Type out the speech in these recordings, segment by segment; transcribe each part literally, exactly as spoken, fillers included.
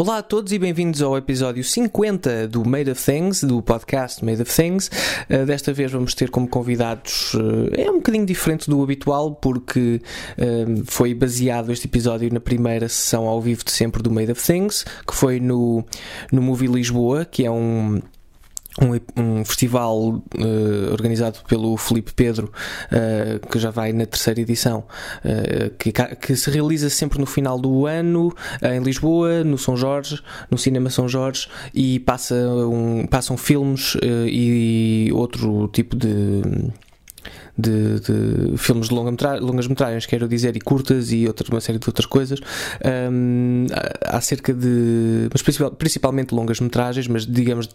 Olá a todos e bem-vindos ao episódio cinquenta do Made of Things, do podcast Made of Things. Uh, desta vez vamos ter como convidados, uh, é um bocadinho diferente do habitual, porque uh, foi baseado este episódio na primeira sessão ao vivo de sempre do Made of Things, que foi no, no Movie Lisboa, que é um... Um, um festival uh, organizado pelo Felipe Pedro, uh, que já vai na terceira edição, uh, que, que se realiza sempre no final do ano, uh, em Lisboa, no São Jorge, no Cinema São Jorge, e passa um, passam filmes uh, e outro tipo de... De, de filmes de longa-metra- longas metragens, quero dizer, e curtas e outra, uma série de outras coisas, um, acerca de, mas principal, principalmente longas metragens, mas digamos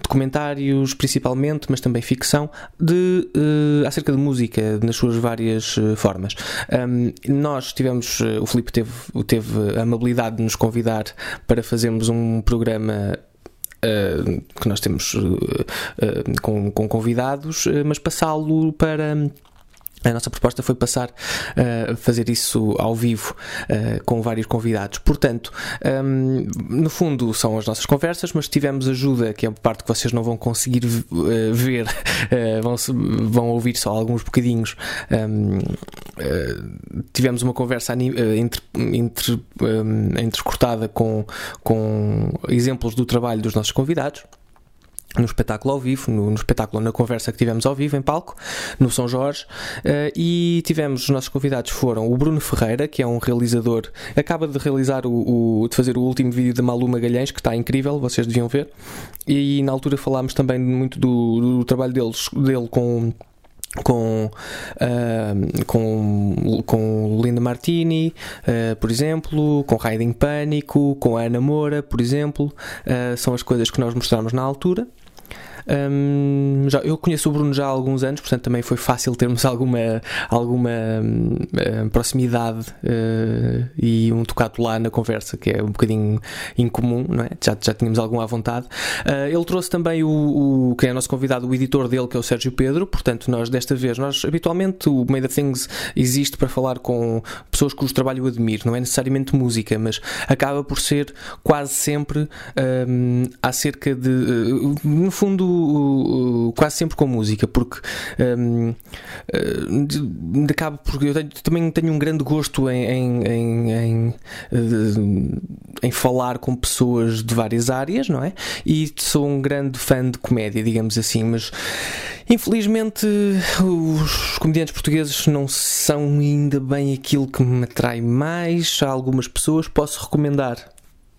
documentários principalmente, mas também ficção, de, uh, acerca de música nas suas várias uh, formas. Um, nós tivemos, uh, o Filipe teve, teve a amabilidade de nos convidar para fazermos um programa Uh, que nós temos uh, uh, com, com convidados, uh, mas passá-lo para... Um, a nossa proposta foi passar a uh, fazer isso ao vivo uh, com vários convidados. Portanto, um, no fundo são as nossas conversas, mas tivemos ajuda, que é uma parte que vocês não vão conseguir uh, ver, uh, vão, vão ouvir só alguns bocadinhos. Um, uh, tivemos uma conversa anim- entre, entre, um, entrecortada com, com exemplos do trabalho dos nossos convidados. No espetáculo ao vivo, no, no espetáculo, na conversa que tivemos ao vivo em palco, no São Jorge, uh, e tivemos, os nossos convidados foram o Bruno Ferreira, que é um realizador, acaba de realizar o, o de fazer o último vídeo da Malu Magalhães, que está incrível, vocês deviam ver, e na altura falámos também muito do, do trabalho deles, dele com... Com, uh, com, com Linda Martini, uh, por exemplo, com Riding Pânico, com Ana Moura, por exemplo, uh, são as coisas que nós mostramos na altura. Um, já, eu conheço o Bruno já há alguns anos, portanto também foi fácil termos alguma, alguma um, proximidade uh, e um tocado lá na conversa, que é um bocadinho incomum, não é? Já, já tínhamos algum à vontade. Uh, ele trouxe também o, o que é o nosso convidado, o editor dele, que é o Sérgio Pedro. Portanto, nós desta vez, nós habitualmente o Made of Things existe para falar com pessoas cujo trabalho eu admiro, não é necessariamente música, mas acaba por ser quase sempre um, acerca de, uh, no fundo, quase sempre com música, porque um, uh, acabo porque eu tenho, também tenho um grande gosto em, em, em, em, uh, em falar com pessoas de várias áreas, não é? E sou um grande fã de comédia, digamos assim, mas infelizmente os comediantes portugueses não são ainda bem aquilo que me atrai mais. A algumas pessoas posso recomendar,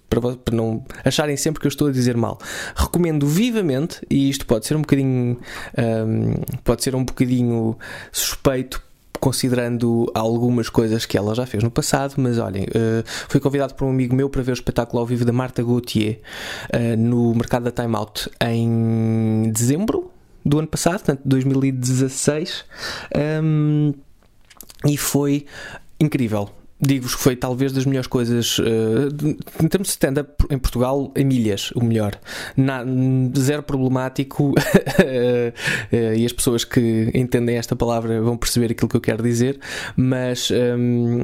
para não acharem sempre que eu estou a dizer mal, recomendo vivamente, e isto pode ser um bocadinho um, pode ser um bocadinho suspeito considerando algumas coisas que ela já fez no passado, mas olhem, uh, fui convidado por um amigo meu para ver o espetáculo ao vivo da Marta Gautier uh, no mercado da Time Out em dezembro do ano passado, portanto dois mil e dezasseis, um, e foi incrível. Digo-vos que foi talvez das melhores coisas em termos de stand-up em Portugal, em milhas, o melhor. Na, zero problemático e as pessoas que entendem esta palavra vão perceber aquilo que eu quero dizer, mas um,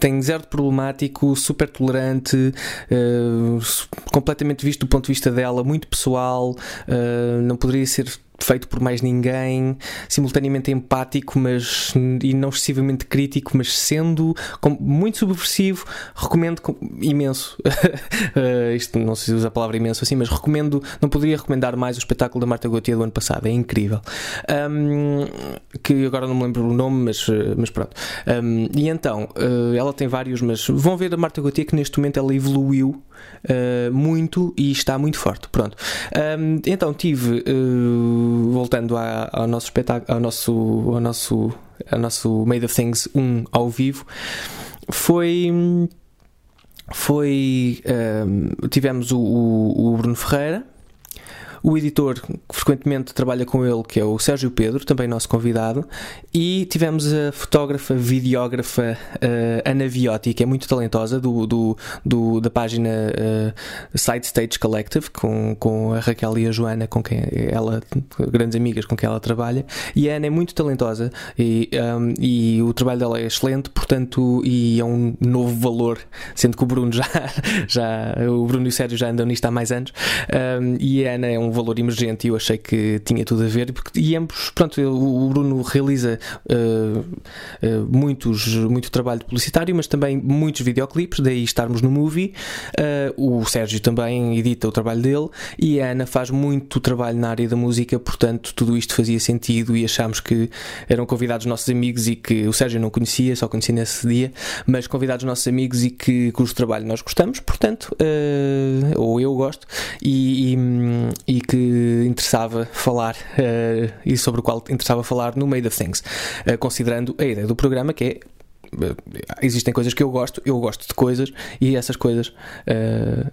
tem zero de problemático, super tolerante, uh, completamente visto do ponto de vista dela, muito pessoal, uh, não poderia ser feito por mais ninguém, simultaneamente empático, mas e não excessivamente crítico, mas sendo com, muito subversivo. Recomendo com, imenso uh, isto não se usa a palavra imenso assim, mas recomendo, não poderia recomendar mais o espetáculo da Marta Gautier do ano passado, é incrível, um, que agora não me lembro o nome, mas, mas pronto, um, e então, uh, ela tem vários, mas vão ver a Marta Gautier, que neste momento ela evoluiu uh, muito e está muito forte, pronto. Um, então tive uh, voltando à, ao nosso espetáculo, ao nosso, ao nosso, ao nosso Made of Things um ao vivo, foi, foi um, tivemos o, o Bruno Ferreira, o editor que frequentemente trabalha com ele, que é o Sérgio Pedro, também nosso convidado, e tivemos a fotógrafa, videógrafa uh, Ana Viotti, que é muito talentosa, do, do, do, da página uh, Side Stage Collective, com, com a Raquel e a Joana, com quem ela, grandes amigas com quem ela trabalha, e a Ana é muito talentosa e, um, e o trabalho dela é excelente, portanto, e é um novo valor, sendo que o Bruno já, já o Bruno e o Sérgio já andam nisto há mais anos, um, e a Ana é um valor emergente e eu achei que tinha tudo a ver, porque, e ambos, pronto, o Bruno realiza uh, uh, muitos, muito trabalho publicitário, mas também muitos videoclipes, daí estarmos no Movie, uh, o Sérgio também edita o trabalho dele e a Ana faz muito trabalho na área da música, portanto tudo isto fazia sentido e achámos que eram convidados nossos amigos e que o Sérgio não conhecia, só conhecia nesse dia, mas convidados nossos amigos e que, cujo trabalho nós gostamos, portanto, uh, ou eu gosto, e, e, e que interessava falar uh, e sobre o qual interessava falar no Made of Things, uh, considerando a ideia do programa, que é existem coisas que eu gosto, eu gosto de coisas e essas coisas uh,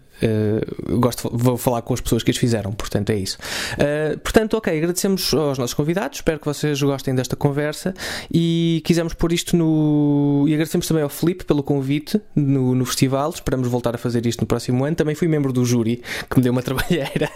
uh, gosto, vou falar com as pessoas que as fizeram, portanto é isso. Uh, portanto, ok, agradecemos aos nossos convidados, espero que vocês gostem desta conversa e quisemos pôr isto no... e agradecemos também ao Felipe pelo convite no, no festival, esperamos voltar a fazer isto no próximo ano. Também fui membro do júri, que me deu uma trabalheira,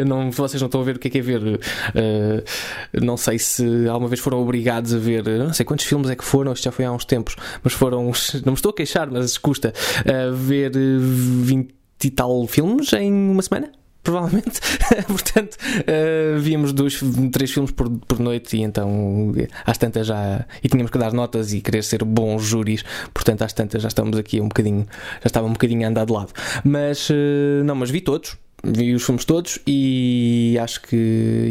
uh, não, vocês não estão a ver o que é que é ver, uh, não sei se alguma vez foram obrigados a ver, não sei quantos filmes é que foram, isto já foi há uns tempos tempos, mas foram, não me estou a queixar, mas custa uh, ver vinte e tal filmes em uma semana, provavelmente. Portanto, uh, víamos dois, três filmes por, por noite e então às tantas já, e tínhamos que dar notas e querer ser bons júris, portanto às tantas já estamos aqui um bocadinho, já estava um bocadinho a andar de lado, mas uh, não, mas vi todos, vi os filmes todos e acho que,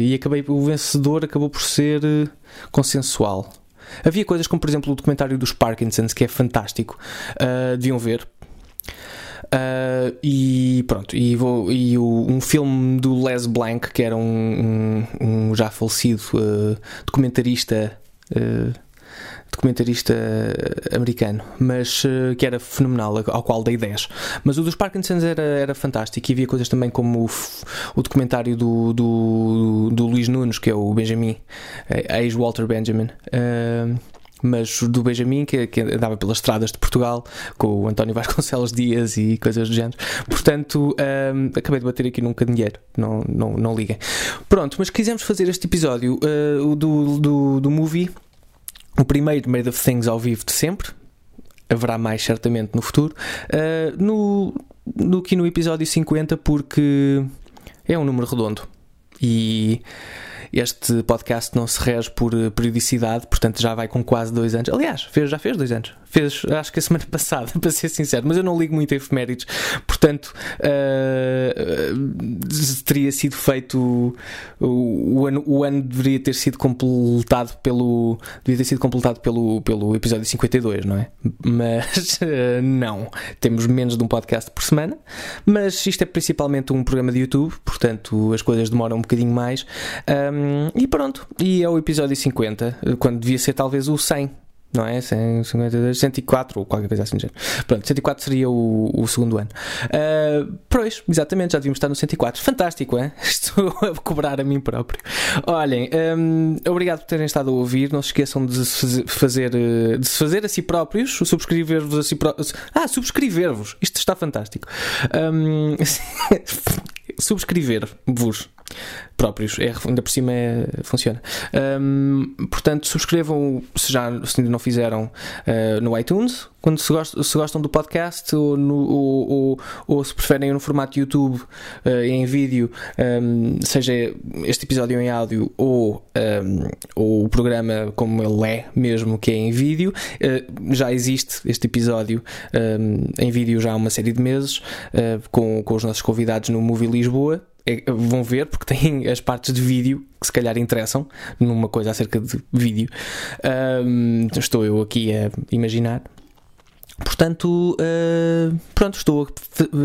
e acabei, o vencedor acabou por ser consensual. Havia coisas como, por exemplo, o documentário dos Parkinson's, que é fantástico, uh, deviam ver. Uh, e pronto, e, vou, e o, um filme do Les Blanc, que era um, um, um já falecido uh, documentarista uh, documentarista americano, mas uh, que era fenomenal, ao qual dei dez. Mas o dos Parkinson's era, era fantástico, e havia coisas também como o, o documentário do, do, do Luís Nunes, que é o Benjamin, ex-Walter Benjamin, uh, mas do Benjamin, que, que andava pelas estradas de Portugal com o António Vasconcelos Dias e coisas do género. Portanto, um, acabei de bater aqui num candeeiro, não, não, não liguem. Pronto, mas quisemos fazer este episódio uh, do, do, do Movie, o primeiro Made of Things ao vivo de sempre, haverá mais certamente no futuro, uh, no, do que no episódio cinquenta, porque é um número redondo e este podcast não se rege por periodicidade, portanto já vai com quase dois anos. Aliás, fez, já fez dois anos. Fez, acho que a semana passada, para ser sincero, mas eu não ligo muito a efemérides, portanto uh, uh, teria sido feito o, o, ano, o ano deveria ter sido completado pelo deveria ter sido completado pelo, pelo episódio cinquenta e dois, não é? Mas uh, não, temos menos de um podcast por semana, mas isto é principalmente um programa de YouTube, portanto as coisas demoram um bocadinho mais, um, e pronto, e é o episódio cinquenta, quando devia ser talvez o cem. Não é? cento e cinquenta e dois, cento e quatro ou qualquer coisa assim do género. Pronto, cento e quatro seria o, o segundo ano. Uh, pois, exatamente, já devíamos estar no cento e quatro. Fantástico, hein? Estou a cobrar a mim próprio. Olhem, um, obrigado por terem estado a ouvir. Não se esqueçam de se fazer, de se fazer a si próprios, subscrever-vos a si próprios. Ah, subscrever-vos. Isto está fantástico. Um, subscrever-vos próprios, é, ainda por cima é, funciona. Um, portanto, subscrevam se já se não fizeram uh, no iTunes, quando se, gost, se gostam do podcast, ou, no, ou, ou, ou se preferem no formato YouTube uh, em vídeo, um, seja este episódio em áudio ou, um, ou o programa como ele é mesmo, que é em vídeo. Uh, já existe este episódio um, em vídeo já há uma série de meses, uh, com, com os nossos convidados no Movie Lisboa. É, vão ver, porque tem as partes de vídeo que se calhar interessam numa coisa acerca de vídeo. Um, estou eu aqui a imaginar. Portanto, uh, pronto, estou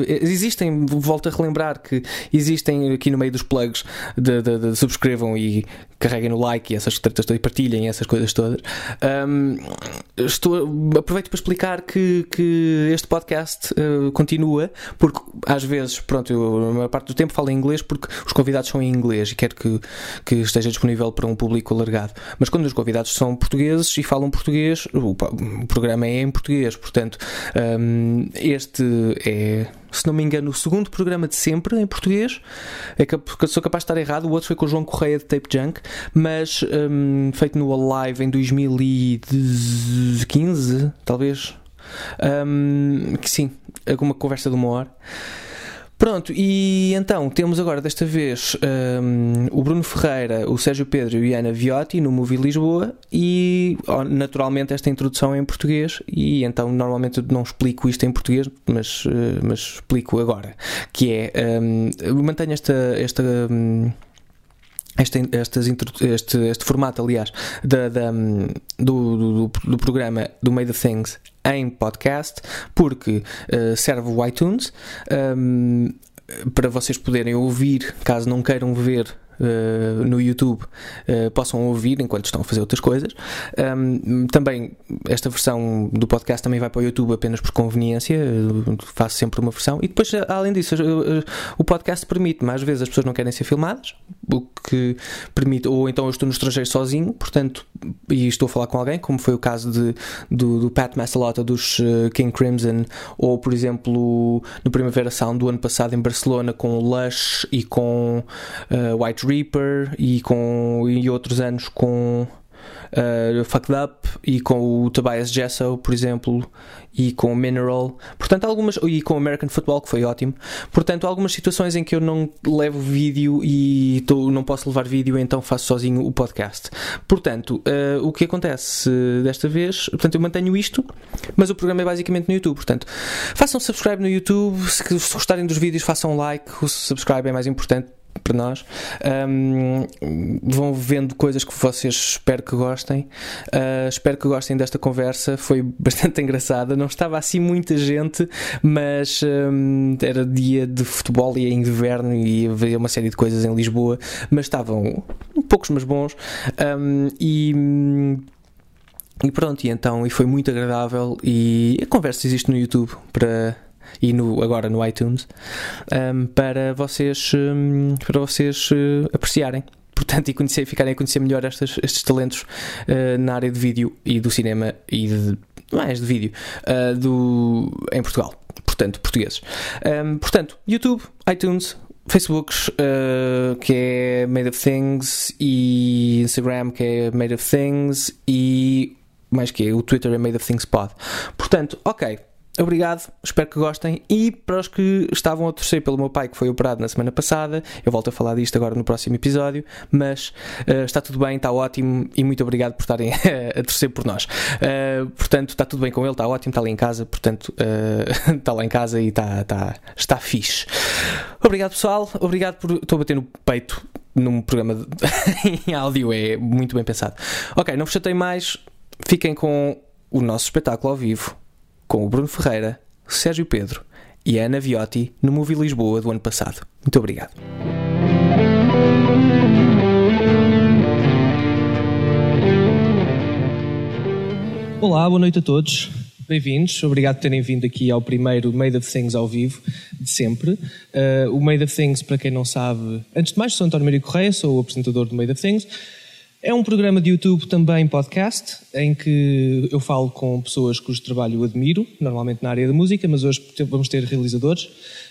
existem, volto a relembrar que existem aqui no meio dos plugs de, de, de subscrevam e carreguem no like e essas tretas todas e partilhem essas coisas todas. Um, estou, aproveito para explicar que, que este podcast uh, continua, porque às vezes, pronto, eu, a maior parte do tempo falo em inglês porque os convidados são em inglês e quero que, que esteja disponível para um público alargado. Mas quando os convidados são portugueses e falam português, o, o programa é em português, portanto. Portanto, este é, se não me engano, o segundo programa de sempre em português. É, sou capaz de estar errado, o outro foi com o João Correia de Tape Junk, mas um, feito no Alive em dois mil e quinze, talvez, um, que sim, alguma conversa de uma hora. Pronto, e então temos agora desta vez um, o Bruno Ferreira, o Sérgio Pedro e a Ana Viotti no Movie Lisboa e oh, naturalmente esta introdução é em português e então normalmente não explico isto em português, mas, mas explico agora, que é, um, mantenho esta... esta um, Este, estas, este, este formato, aliás, da, da, do, do, do programa do Made of Things em podcast, porque uh, serve o iTunes um, para vocês poderem ouvir, caso não queiram ver Uh, no YouTube, uh, possam ouvir enquanto estão a fazer outras coisas. Um, também esta versão do podcast também vai para o YouTube apenas por conveniência, uh, faço sempre uma versão e depois, além disso, uh, uh, o podcast permite, mas às vezes as pessoas não querem ser filmadas, o que permite, ou então eu estou no estrangeiro sozinho, portanto, e estou a falar com alguém, como foi o caso de, do, do Pat Masalotta dos uh, King Crimson, ou por exemplo no Primavera Sound do ano passado em Barcelona com Lush e com uh, White Reaper e, com, e outros anos com uh, Fucked Up e com o Tobias Jesso, por exemplo, e com o Mineral, portanto, algumas, e com o American Football, que foi ótimo. Portanto, algumas situações em que eu não levo vídeo e tô, não posso levar vídeo, então faço sozinho o podcast. Portanto, uh, o que acontece desta vez, portanto, eu mantenho isto, mas o programa é basicamente no YouTube. Portanto, façam subscribe no YouTube, se gostarem dos vídeos façam like, o subscribe é mais importante para nós. Um, vão vendo coisas que vocês espero que gostem. Uh, espero que gostem desta conversa, foi bastante engraçada. Não estava assim muita gente, mas um, era dia de futebol e é inverno e havia uma série de coisas em Lisboa, mas estavam poucos, mas bons. Um, e. E pronto, e então e foi muito agradável. E a conversa existe no YouTube para. E no, agora no iTunes um, para vocês, um, para vocês uh, apreciarem, portanto, e conhecer, ficarem a conhecer melhor estas, estes talentos uh, na área de vídeo e do cinema e de, mais de vídeo uh, do, em Portugal, portanto, portugueses. Um, portanto, YouTube, iTunes, Facebooks, uh, que é Made of Things, e Instagram, que é Made of Things, e mais que é, o Twitter é Made of Things Pod. Portanto, ok. Obrigado, espero que gostem. E para os que estavam a torcer pelo meu pai que foi operado na semana passada, eu volto a falar disto agora no próximo episódio, mas uh, está tudo bem, está ótimo e muito obrigado por estarem a torcer por nós. Uh, portanto, está tudo bem com ele, está ótimo, está lá em casa, portanto, uh, está lá em casa e está, está, está fixe. Obrigado, pessoal, obrigado por... Estou a bater no peito num programa de... em áudio, é muito bem pensado. Ok, não vos chatei mais, fiquem com o nosso espetáculo ao vivo, com o Bruno Ferreira, Sérgio Pedro e a Ana Viotti no Movie Lisboa do ano passado. Muito obrigado. Olá, boa noite a todos. Bem-vindos. Obrigado por terem vindo aqui ao primeiro Made of Things ao vivo de sempre. Uh, o Made of Things, para quem não sabe... Antes de mais, sou António Maria Correia, sou o apresentador do Made of Things. É um programa de YouTube, também podcast, em que eu falo com pessoas cujo trabalho eu admiro, normalmente na área da música, mas hoje vamos ter realizadores,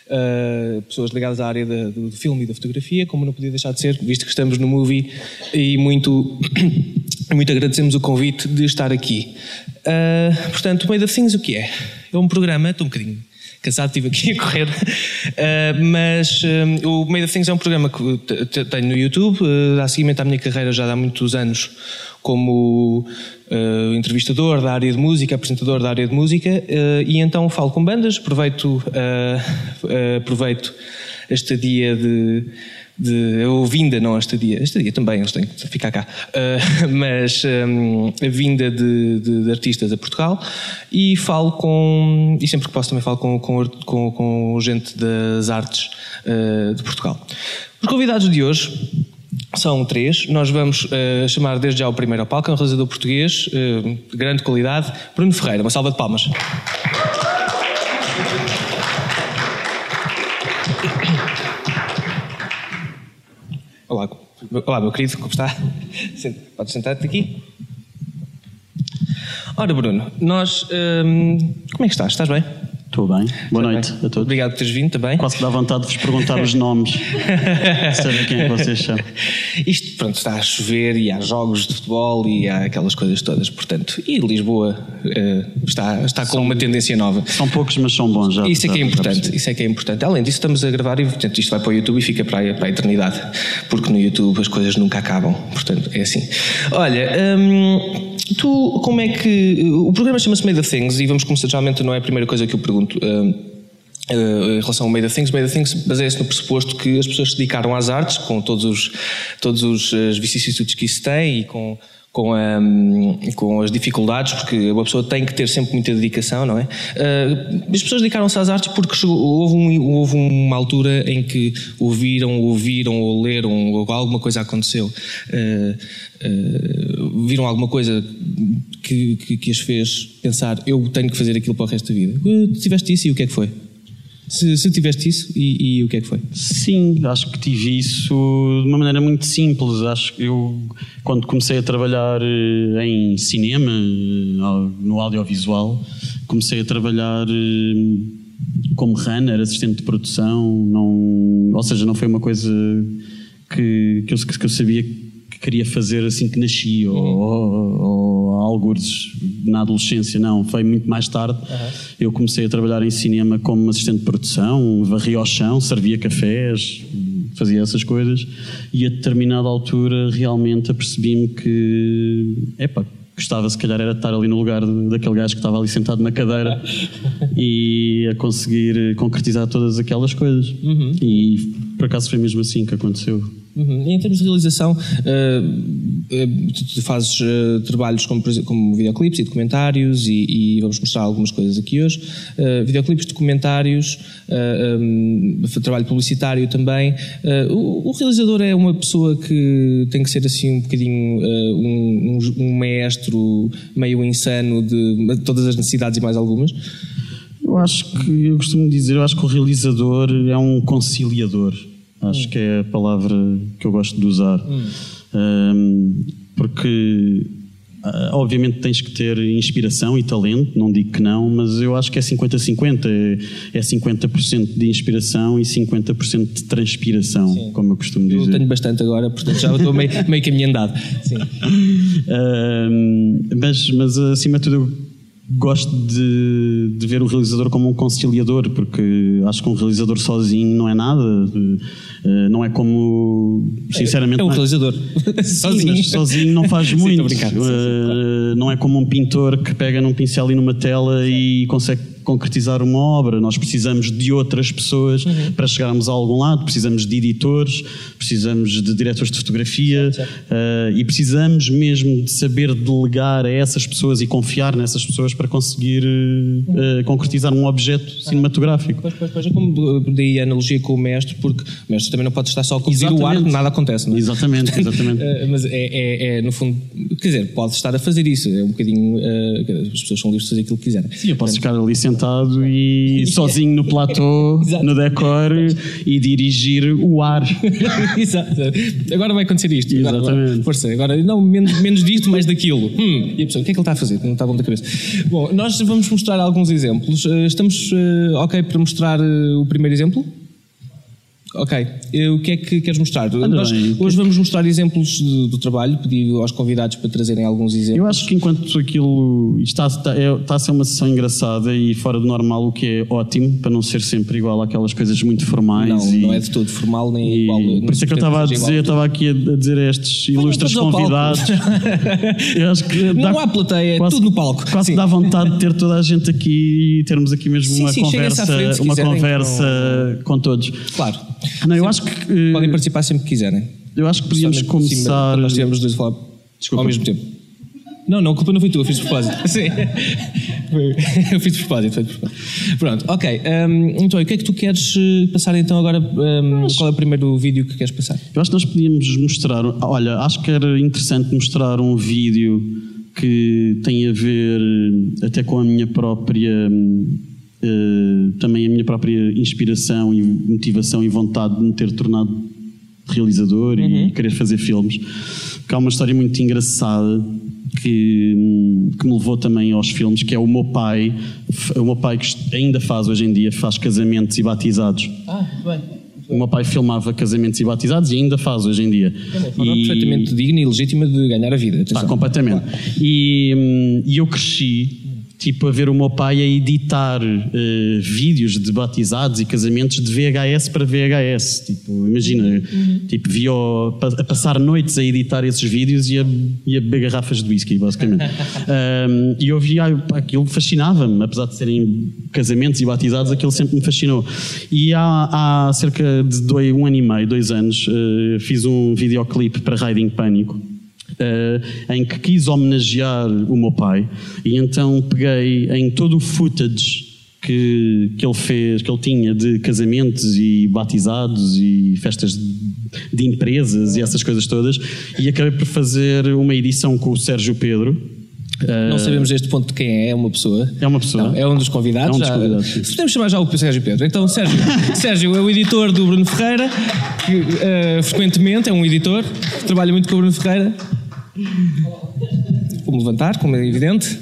uh, pessoas ligadas à área da, do filme e da fotografia, como não podia deixar de ser, visto que estamos no Movie, e muito, muito agradecemos o convite de estar aqui. Uh, portanto, Made of Things, o que é? É um programa, estou um bocadinho... cansado, estive aqui a correr, uh, mas um, o Made of Things é um programa que tenho no YouTube, uh, dá seguimento à minha carreira já há muitos anos, como uh, entrevistador da área de música, apresentador da área de música, uh, e então falo com bandas, aproveito, uh, uh, aproveito a estadia de... de, a vinda, não a estadia, a estadia também, eles têm que ficar cá, uh, mas um, a vinda de, de, de artistas a Portugal, e falo com, e sempre que posso também falo com, com, com, com gente das artes uh, de Portugal. Os convidados de hoje são três. Nós vamos uh, chamar desde já o primeiro ao palco, é um realizador português, uh, de grande qualidade, Bruno Ferreira. Uma salva de palmas. Olá, olá, meu querido, como está? Podes sentar-te aqui. Ora, Bruno, nós... Hum, como é que estás? Estás bem? Estou bem. Boa Estou noite bem. a todos. Obrigado por teres vindo também. Quase que dá vontade de vos perguntar os nomes. Saber quem é que vocês são. Isto, pronto, está a chover e há jogos de futebol e há aquelas coisas todas, portanto. E Lisboa uh, está, está com são, uma tendência nova. São poucos, mas são bons já. Isso é que é importante. Isso é que é importante. Além disso, estamos a gravar e, portanto, isto vai para o YouTube e fica para a, para a eternidade. Porque no YouTube as coisas nunca acabam. Portanto, é assim. Olha... Hum, tu, como é que... O programa chama-se Made of Things e vamos começar, geralmente não é a primeira coisa que eu pergunto uh, uh, em relação ao Made of Things. Made of Things baseia-se no pressuposto que as pessoas se dedicaram às artes, com todos os, todos os as vicissitudes que isso tem e com... Com, a, com as dificuldades, porque uma pessoa tem que ter sempre muita dedicação, não é? As pessoas dedicaram-se às artes porque chegou, houve, um, houve uma altura em que ouviram, ouviram ou leram, ou alguma coisa aconteceu, uh, uh, viram alguma coisa que, que, que as fez pensar: eu tenho que fazer aquilo para o resto da vida. Tu tiveste isso e o que é que foi? Se, se tiveste isso, e, e o que é que foi? Sim, acho que tive isso de uma maneira muito simples. Acho que eu, quando comecei a trabalhar em cinema, no audiovisual, comecei a trabalhar como runner, assistente de produção, não, ou seja, não foi uma coisa que, que, eu, que eu sabia que queria fazer assim que nasci, uhum. ou, ou algures na adolescência, não, foi muito mais tarde. Uhum. Eu comecei a trabalhar em cinema como assistente de produção, varria ao chão, servia cafés, fazia essas coisas, e a determinada altura realmente apercebi-me que, epá, gostava se calhar era de estar ali no lugar daquele gajo que estava ali sentado na cadeira e a conseguir concretizar todas aquelas coisas. Uhum. E por acaso foi mesmo assim que aconteceu. Uhum. E em termos de realização, uh, tu fazes uh, trabalhos como, como videoclipes e documentários, e, e vamos mostrar algumas coisas aqui hoje. Uh, videoclipes, documentários, uh, um, trabalho publicitário também. Uh, o, o realizador é uma pessoa que tem que ser assim um bocadinho uh, um, um maestro meio insano de todas as necessidades e mais algumas? Eu acho que, eu costumo dizer, eu acho que o realizador é um conciliador. Acho hum. que é a palavra que eu gosto de usar. Hum. Um, porque, obviamente, tens que ter inspiração e talento, não digo que não, mas eu acho que é cinquenta a cinquenta. É, é cinquenta por cento de inspiração e cinquenta por cento de transpiração, sim, como eu costumo dizer. Eu tenho bastante agora, portanto já estou meio, meio caminho andado. Sim. Um, mas, mas, acima de tudo, gosto de, de ver o realizador como um conciliador, porque acho que um realizador sozinho não é nada, não é como, sinceramente... É, é um realizador. Sozinho. Mas sozinho não faz muito. Sim, estou a brincar. Uh, não é como um pintor que pega num pincel e numa tela, sim, e consegue concretizar uma obra. Nós precisamos de outras pessoas, uhum, para chegarmos a algum lado. Precisamos de editores, precisamos de diretores de fotografia, certo, certo. Uh, e precisamos mesmo de saber delegar a essas pessoas e confiar nessas pessoas para conseguir uh, concretizar um objeto, ah, cinematográfico. Pois, pois, pois. Eu como dei a analogia com o mestre, porque o mestre também não pode estar só a conduzir o ar, nada acontece, não é? Exatamente, exatamente. uh, mas é, é, é, no fundo, quer dizer, pode estar a fazer isso, é um bocadinho, uh, as pessoas são livres de fazer aquilo que quiserem. Sim, eu posso ficar ali sentado e sozinho no platô, no decor, e dirigir o ar. Exato. Agora vai acontecer isto. Exatamente. Agora, força, agora não, menos, menos disto, mais daquilo. Hum. E a pessoa, o que é que ele está a fazer? Não está bom da cabeça. Bom, nós vamos mostrar alguns exemplos. Estamos uh, ok para mostrar uh, o primeiro exemplo? Ok, o que é que queres mostrar? Ah, Nós, bem, hoje vamos mostrar exemplos de, do trabalho, pedi aos convidados para trazerem alguns exemplos. Eu acho que enquanto aquilo está, está, é, está a ser uma sessão engraçada e fora do normal, o que é ótimo, para não ser sempre igual àquelas coisas muito formais. Não, e, não é de todo formal nem e, igual. Por isso é que eu estava a dizer, eu estava aqui a dizer a estes ilustres convidados. Eu acho que dá, não há plateia, quase, é tudo no palco. Quase sim. Dá vontade de ter toda a gente aqui e termos aqui mesmo sim, uma sim, conversa, frente, uma quiserem, conversa não... com todos. Claro. Não, eu acho que, podem participar sempre que quiserem. Eu acho que podíamos começar. Nós tivemos dois a falar ao mesmo tempo. Não, não, a culpa não foi tua, eu fiz de propósito. Sim. Eu fiz de propósito, foi de propósito. Pronto, ok. Um, então, o que é que tu queres passar então agora? Um, qual é o primeiro vídeo que queres passar? Eu acho que nós podíamos mostrar. Olha, acho que era interessante mostrar um vídeo que tem a ver até com a minha própria. Uh, também a minha própria inspiração e motivação e vontade de me ter tornado realizador uhum. e querer fazer filmes, porque há uma história muito engraçada que, que me levou também aos filmes, que é o meu pai o meu pai que ainda faz hoje em dia, faz casamentos e batizados. Ah, bem. O meu pai filmava casamentos e batizados e ainda faz hoje em dia. É uma e... perfeitamente digna e legítima de ganhar a vida. Atenção. Ah, completamente. Claro. E, e eu cresci tipo a ver o meu pai a editar uh, vídeos de batizados e casamentos de V H S para V H S. Tipo, imagina, uhum. tipo, via o, a passar noites a editar esses vídeos e a, e a beber garrafas de whisky, basicamente. um, e eu via, aquilo fascinava-me, apesar de serem casamentos e batizados, aquilo sempre me fascinou. E há, há cerca de dois, um ano e meio, dois anos, uh, fiz um videoclipe para Riding Pânico. Uh, em que quis homenagear o meu pai e então peguei em todo o footage que, que ele fez, que ele tinha de casamentos e batizados e festas de, de empresas e essas coisas todas e acabei por fazer uma edição com o Sérgio Pedro. Não sabemos neste ponto de quem é, é uma pessoa. É uma pessoa. Não, é um dos convidados. É um dos convidados já, podemos chamar já o Sérgio Pedro. Então, Sérgio, Sérgio é o editor do Bruno Ferreira, que uh, frequentemente é um editor, que trabalha muito com o Bruno Ferreira. Vou-me levantar, como é evidente.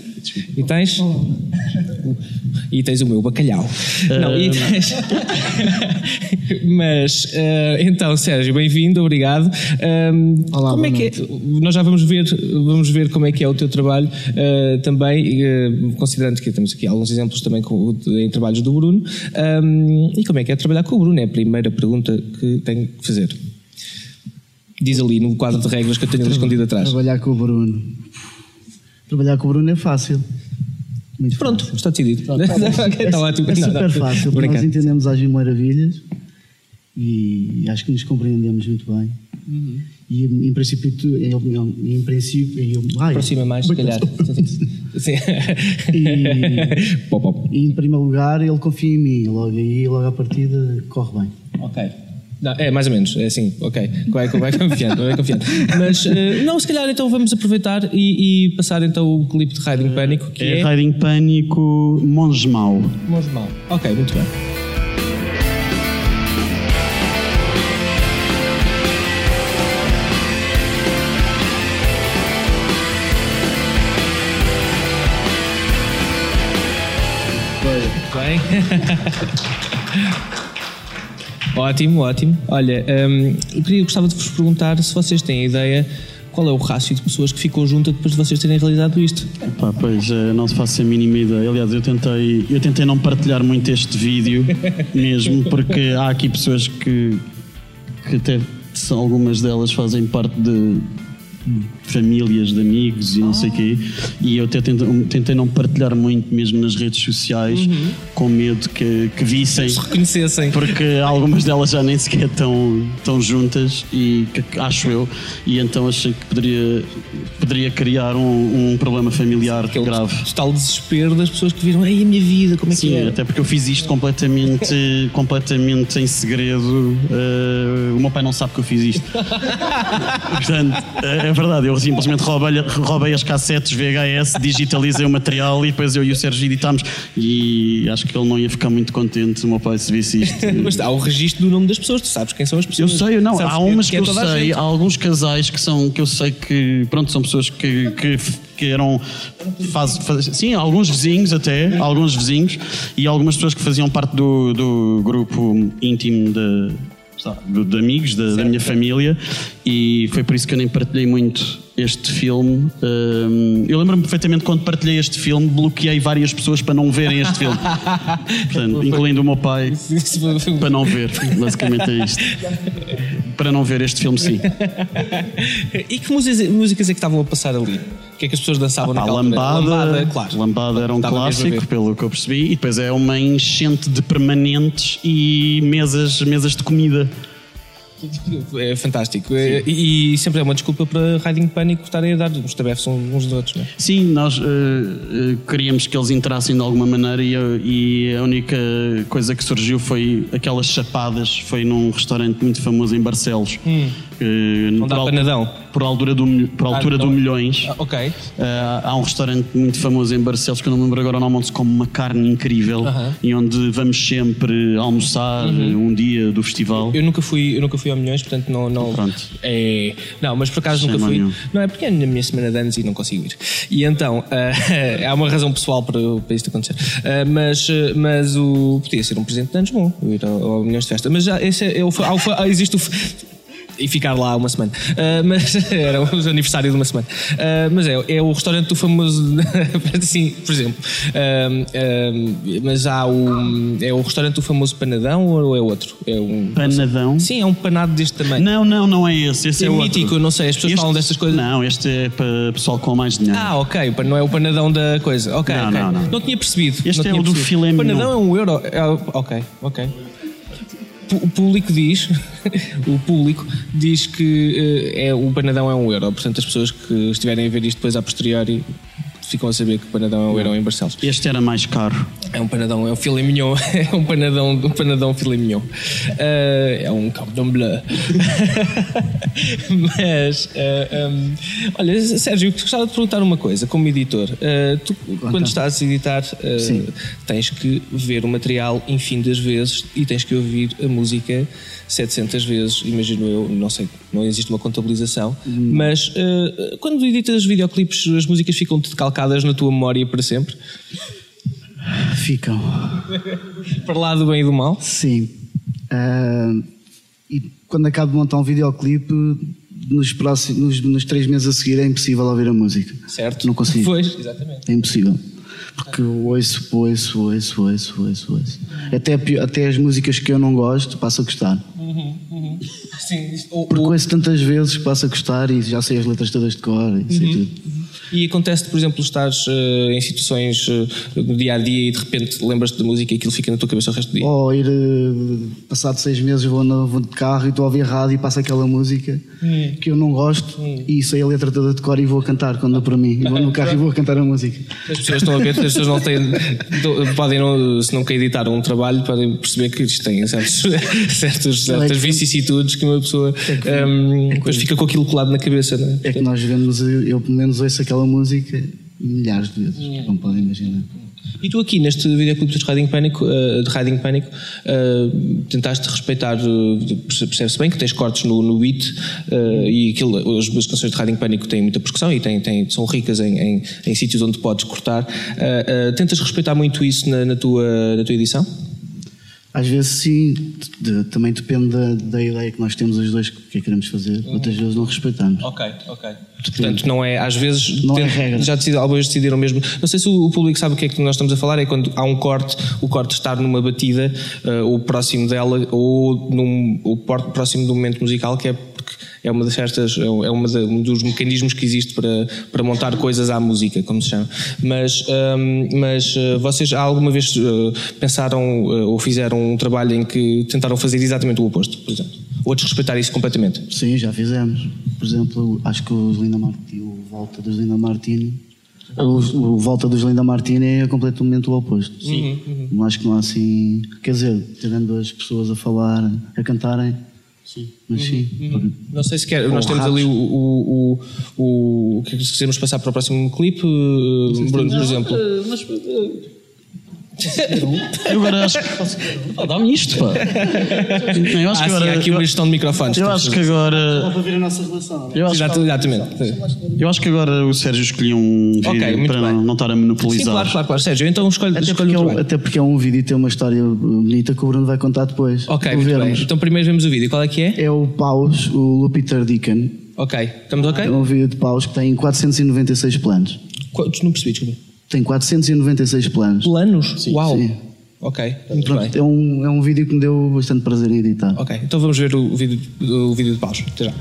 E tens. E tens o meu bacalhau. Uh, Não, e tens... Mas, uh, então, Sérgio, bem-vindo, obrigado. Um, Olá, como é que é? Nós já vamos ver, vamos ver como é que é o teu trabalho uh, também, uh, considerando que temos aqui alguns exemplos também com, em trabalhos do Bruno. Um, e como é que é trabalhar com o Bruno? É a primeira pergunta que tenho que fazer. Diz ali no quadro de regras que eu tenho ali escondido atrás. Trabalhar com o Bruno. Trabalhar com o Bruno é fácil. Muito Pronto, fácil. Está decidido. Pronto, tá, é, é, tá é super fácil, porque nós entendemos às maravilhas e acho que nos compreendemos muito bem. Uhum. E em princípio, tu, em, em princípio eu, ai, aproxima mais, se calhar. Sim. E, pop, pop. E em primeiro lugar, ele confia em mim, logo aí, logo à partida, corre bem. Ok. Não, é, mais ou menos, é assim, ok, vai, vai confiando, vai confiando. Mas, uh, não, se calhar então vamos aproveitar e, e passar então o clipe de Riding Pânico, que é... é... Riding Pânico, Monge Mau. Monge Mau, ok, muito bem. Bem... Ótimo, ótimo. Olha, um, eu, queria, eu gostava de vos perguntar se vocês têm ideia qual é o rácio de pessoas que ficou junta depois de vocês terem realizado isto. Epá, pois, não se faço a mínima ideia. Aliás, eu tentei, eu tentei não partilhar muito este vídeo mesmo, porque há aqui pessoas que, que até algumas delas fazem parte de famílias de amigos e não ah. sei o quê, e eu até tentei, tentei não partilhar muito mesmo nas redes sociais, uhum. com medo que, que vissem, se reconhecessem, porque algumas delas já nem sequer estão, estão juntas, e que, acho eu, e então achei que poderia, poderia criar um, um problema familiar Sim, grave. O total desespero das pessoas que viram, ei, a minha vida, como é Sim, que é? Sim, até porque eu fiz isto completamente, completamente em segredo, uh, o meu pai não sabe que eu fiz isto. Portanto, é verdade, eu simplesmente roubei, roubei as cassetes V H S, digitalizei o material e depois eu e o Sérgio editámos. E acho que ele não ia ficar muito contente se o meu pai se visse isto. Mas há o registro do nome das pessoas, tu sabes quem são as pessoas. Eu sei, não, sabes há umas que, que, que eu sei, há alguns casais que, são, que eu sei que, pronto, são pessoas que... que que eram, faz, faz, sim, alguns vizinhos até, alguns vizinhos e algumas pessoas que faziam parte do, do grupo íntimo de, de amigos, de, da minha família, e foi por isso que eu nem partilhei muito este filme. Eu lembro-me perfeitamente quando partilhei este filme, bloqueei várias pessoas para não verem este filme. Portanto, incluindo o meu pai, para não ver, basicamente é isto. Para não ver este filme, sim. E que músicas, músicas é que estavam a passar ali? O que é que as pessoas dançavam ah, pá, naquela lambada, lambada, claro. Lambada era um clássico, pelo que eu percebi, e depois é uma enchente de permanentes e mesas, mesas de comida. É fantástico. E, e sempre é uma desculpa para Riding Pânico estarem a dar uns tabefes uns dos outros, não é? Sim, nós uh, uh, queríamos que eles entrassem de alguma maneira, e, e a única coisa que surgiu foi aquelas chapadas. Foi num restaurante muito famoso em Barcelos. Hum. Uh, Onde há panadão? Por altura do, por altura ah, do Milhões. Ah, ok. Uh, há um restaurante muito famoso em Barcelos, que eu não me lembro agora o nome, onde se come uma carne incrível, uh-huh. e onde vamos sempre almoçar, uh-huh. um dia do festival. Eu, eu nunca fui, eu nunca fui a Milhões, portanto não... não é, não, mas por acaso Sem nunca fui. Nenhum. Não, é porque é na minha semana de anos e não consigo ir. E então, uh, há uma razão pessoal para, para isto acontecer. Uh, mas, mas o... Podia ser um presente de anos bom, eu ir ao, ao Milhões de festa. Mas já, esse é... é o, ao, existe o... e ficar lá uma semana, uh, mas era o aniversário de uma semana, uh, mas é, é o restaurante do famoso sim, por exemplo, uh, uh, mas há o é o restaurante do famoso panadão, ou é outro? É um panadão? Sim, é um panado deste tamanho. Não, não, não é esse, esse é, é mítico, outro. Não sei, as pessoas este, falam destas coisas. Não, este é para pessoal com mais dinheiro. Ah, ok, não é o panadão da coisa, ok, não, okay. Não, não. Não tinha percebido. Este é o do filé mignon. O panadão é um euro, é, ok, ok. O público diz, o público diz que é, o panadão é um euro, portanto as pessoas que estiverem a ver isto depois a posteriori ficam a saber que o panadão é um euro em Barcelos. Este era mais caro. É um panadão, é um filé mignon, é um panadão, um panadão filé mignon. Uh, é um cordon bleu. Mas, uh, um, olha, Sérgio, eu gostava de perguntar uma coisa, como editor. Uh, tu, quando estás a editar, uh, tens que ver o material infinitas vezes e tens que ouvir a música setecentas vezes, imagino eu, não sei, não existe uma contabilização, hum. mas uh, quando editas videoclipes, as músicas ficam te calcadas na tua memória para sempre? Ficam. Para lá do bem e do mal? Sim. Uh, e quando acabo de montar um videoclipe, nos, próximos, nos, nos três meses a seguir é impossível ouvir a música. Certo. Não consigo. Pois, exatamente. É impossível. Porque ouço, ouço, ouço, ouço, ouço, ouço. Até, até as músicas que eu não gosto, passo a gostar. Uhum, uhum. Sim. Ou, porque ouço ou... tantas vezes que passo a gostar e já sei as letras todas de cor e sei uhum. tudo. E acontece, por exemplo, estares uh, em situações uh, do dia a dia e de repente lembras-te da música e aquilo fica na tua cabeça o resto do dia? Ou ir, uh, passado seis meses, vou, no, vou de carro e estou a ouvir rádio e passa aquela música hum. que eu não gosto hum. e sei a letra toda de cor e vou a cantar quando dá para mim. E vou no carro e vou a cantar a música. As pessoas estão a ver, as pessoas não têm. Podem, não, se não quer editar um trabalho, podem perceber que isto tem certos, certos, certas é vicissitudes que uma pessoa é que, um, é depois fica com aquilo colado na cabeça, não é? É que nós vemos, eu, eu pelo menos ouço aquela música milhares de vezes, yeah. como podem imaginar. E tu aqui, neste videoclipe de Riding Pânico, uh, de Riding Pânico uh, tentaste respeitar, uh, percebe-se bem que tens cortes no, no beat, uh, e aquilo, as, as canções de Riding Pânico têm muita percussão e têm, têm, são ricas em, em, em sítios onde podes cortar. Uh, uh, tentas respeitar muito isso na, na, tua, na tua edição? Às vezes sim, de, também depende da, da ideia que nós temos os dois, o que é que queremos fazer, outras vezes não respeitamos. Ok, ok. Depende. Portanto, não é, às vezes, não tem, é regra. Já decidiram, algumas decidiram mesmo. Não sei se o, o público sabe o que é que nós estamos a falar, é quando há um corte, o corte estar numa batida, uh, ou próximo dela, ou, num, ou próximo do momento musical, que é porque é uma das certas, é uma da, um dos mecanismos que existe para, para montar coisas à música, como se chama. Mas, um, mas uh, vocês alguma vez uh, pensaram uh, ou fizeram um trabalho em que tentaram fazer exatamente o oposto, por exemplo, ou desrespeitar isso completamente? Sim, já fizemos. Por exemplo, acho que o, Linda Martini, o Volta dos Linda Martini o, o Volta dos Linda Martini é completamente o oposto. Sim. Uhum. Não acho que não há assim, quer dizer, tirando as pessoas a falar, a cantarem. Sim. Mas sim. Uhum. Uhum. Não sei se quer. Nós temos ali o, o, o, o, o que quisermos passar para o próximo clipe, Bruno, por exemplo. Mas, Conseguiram? Eu agora acho que conseguiram. Oh, dá-me isto, pá. Eu acho ah, que agora... Sim, há aqui uma gestão de microfones. Eu acho que agora... Dá para ver a nossa relação. Eu acho Exatamente. Que... Eu acho que agora o Sérgio escolheu um vídeo okay, para não, não estar a monopolizar. Sim, claro, claro, claro. Sérgio, então escolhe até, é, até porque é um vídeo e tem uma história bonita que o Bruno vai contar depois. Ok, então primeiro vemos o vídeo. Qual é que é? É o Paus, o Lupiter Deacon. Ok, estamos ok? É um vídeo de Paus que tem quatrocentos e noventa e seis planos. Qu- não percebi, desculpa. Tem quatrocentos e noventa e seis planos. Planos? Sim. Uau! Sim. Ok, muito Pronto, bem. É um, é um vídeo que me deu bastante prazer em editar. Ok, então vamos ver o vídeo, o vídeo de Paus. Até já.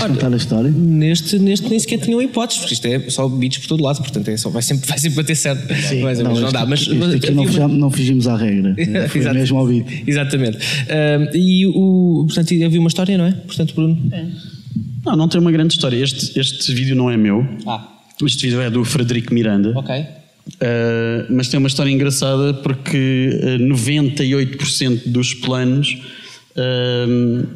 Contar a história? Neste, neste nem sequer tinham hipóteses, porque isto é só beats por todo lado, portanto é só, vai, sempre, vai sempre bater certo. Mas não, não dá, mas, mas aqui não, fijamos, não fugimos à regra. Foi mesmo ao beat. Exatamente. Uh, e o, portanto, havia uma história, não é? Portanto, Bruno? É. Não, não tem uma grande história. Este, este vídeo não é meu. Ah. Este vídeo é do Frederico Miranda. Ok. Uh, mas tem uma história engraçada porque uh, noventa e oito por cento dos planos. Uh,